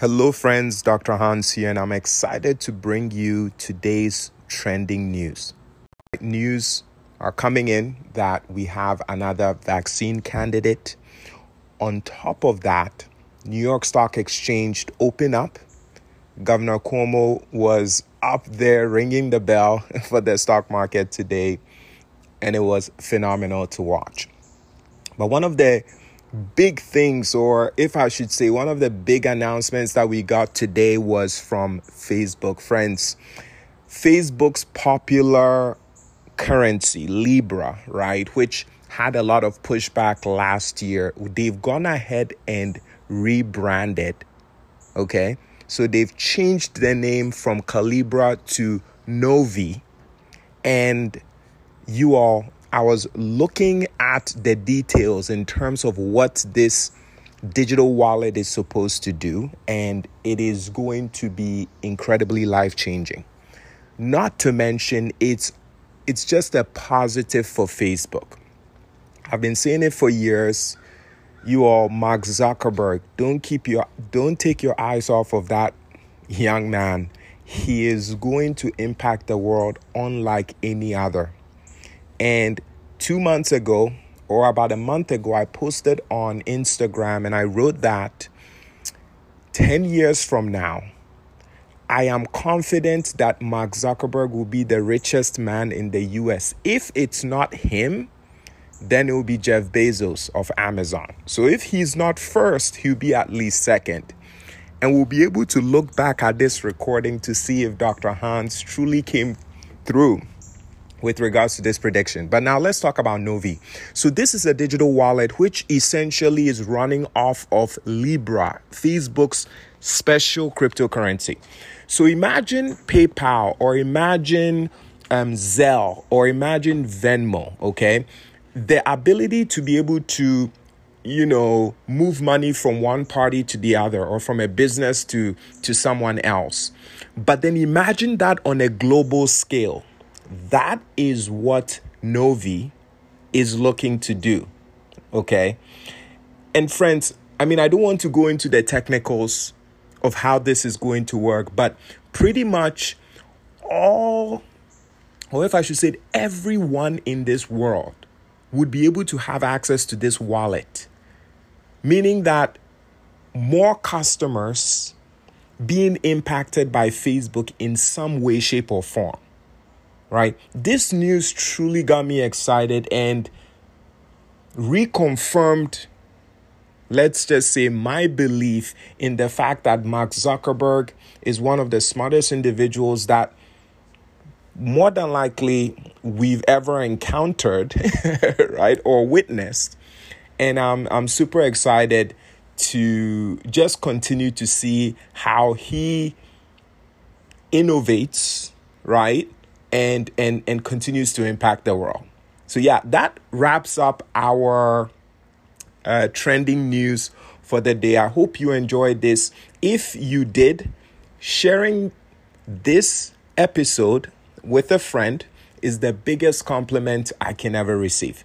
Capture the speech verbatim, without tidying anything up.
Hello friends, Doctor Hans here, and I'm excited to bring you today's trending news. News are coming in that we have another vaccine candidate. On top of that, New York Stock Exchange opened up. Governor Cuomo was up there ringing the bell for the stock market today, and it was phenomenal to watch. But one of the big things, or if I should say, one of the big announcements that we got today was from Facebook. Friends, Facebook's popular currency, Libra, right, which had a lot of pushback last year, they've gone ahead and rebranded, okay? So they've changed their name from Calibra to Novi. And you all, I was looking at the details in terms of what this digital wallet is supposed to do, and it is going to be incredibly life-changing. Not to mention, it's it's just a positive for Facebook. I've been saying it for years. You all, Mark Zuckerberg, don't keep your, don't take your eyes off of that young man. He is going to impact the world unlike any other. And two months ago, or about a month ago, I posted on Instagram and I wrote that ten years from now, I am confident that Mark Zuckerberg will be the richest man in the U S. If it's not him, then it will be Jeff Bezos of Amazon. So if he's not first, he'll be at least second. And we'll be able to look back at this recording to see if Doctor Hans truly came through with regards to this prediction. But now let's talk about Novi. So this is a digital wallet which essentially is running off of Libra, Facebook's special cryptocurrency. So imagine PayPal, or imagine um, Zelle, or imagine Venmo, okay? The ability to be able to, you know, move money from one party to the other, or from a business to, to someone else. But then imagine that on a global scale. That is what Novi is looking to do, okay? And friends, I mean, I don't want to go into the technicals of how this is going to work, but pretty much all, or if I should say it, everyone in this world would be able to have access to this wallet, meaning that more customers being impacted by Facebook in some way, shape, or form, right? This news truly got me excited and reconfirmed, let's just say, my belief in the fact that Mark Zuckerberg is one of the smartest individuals that more than likely we've ever encountered, right, or witnessed. And I'm, I'm super excited to just continue to see how he innovates, right, and, and, and continues to impact the world. So yeah, that wraps up our uh, trending news for the day. I hope you enjoyed this. If you did, sharing this episode with a friend is the biggest compliment I can ever receive.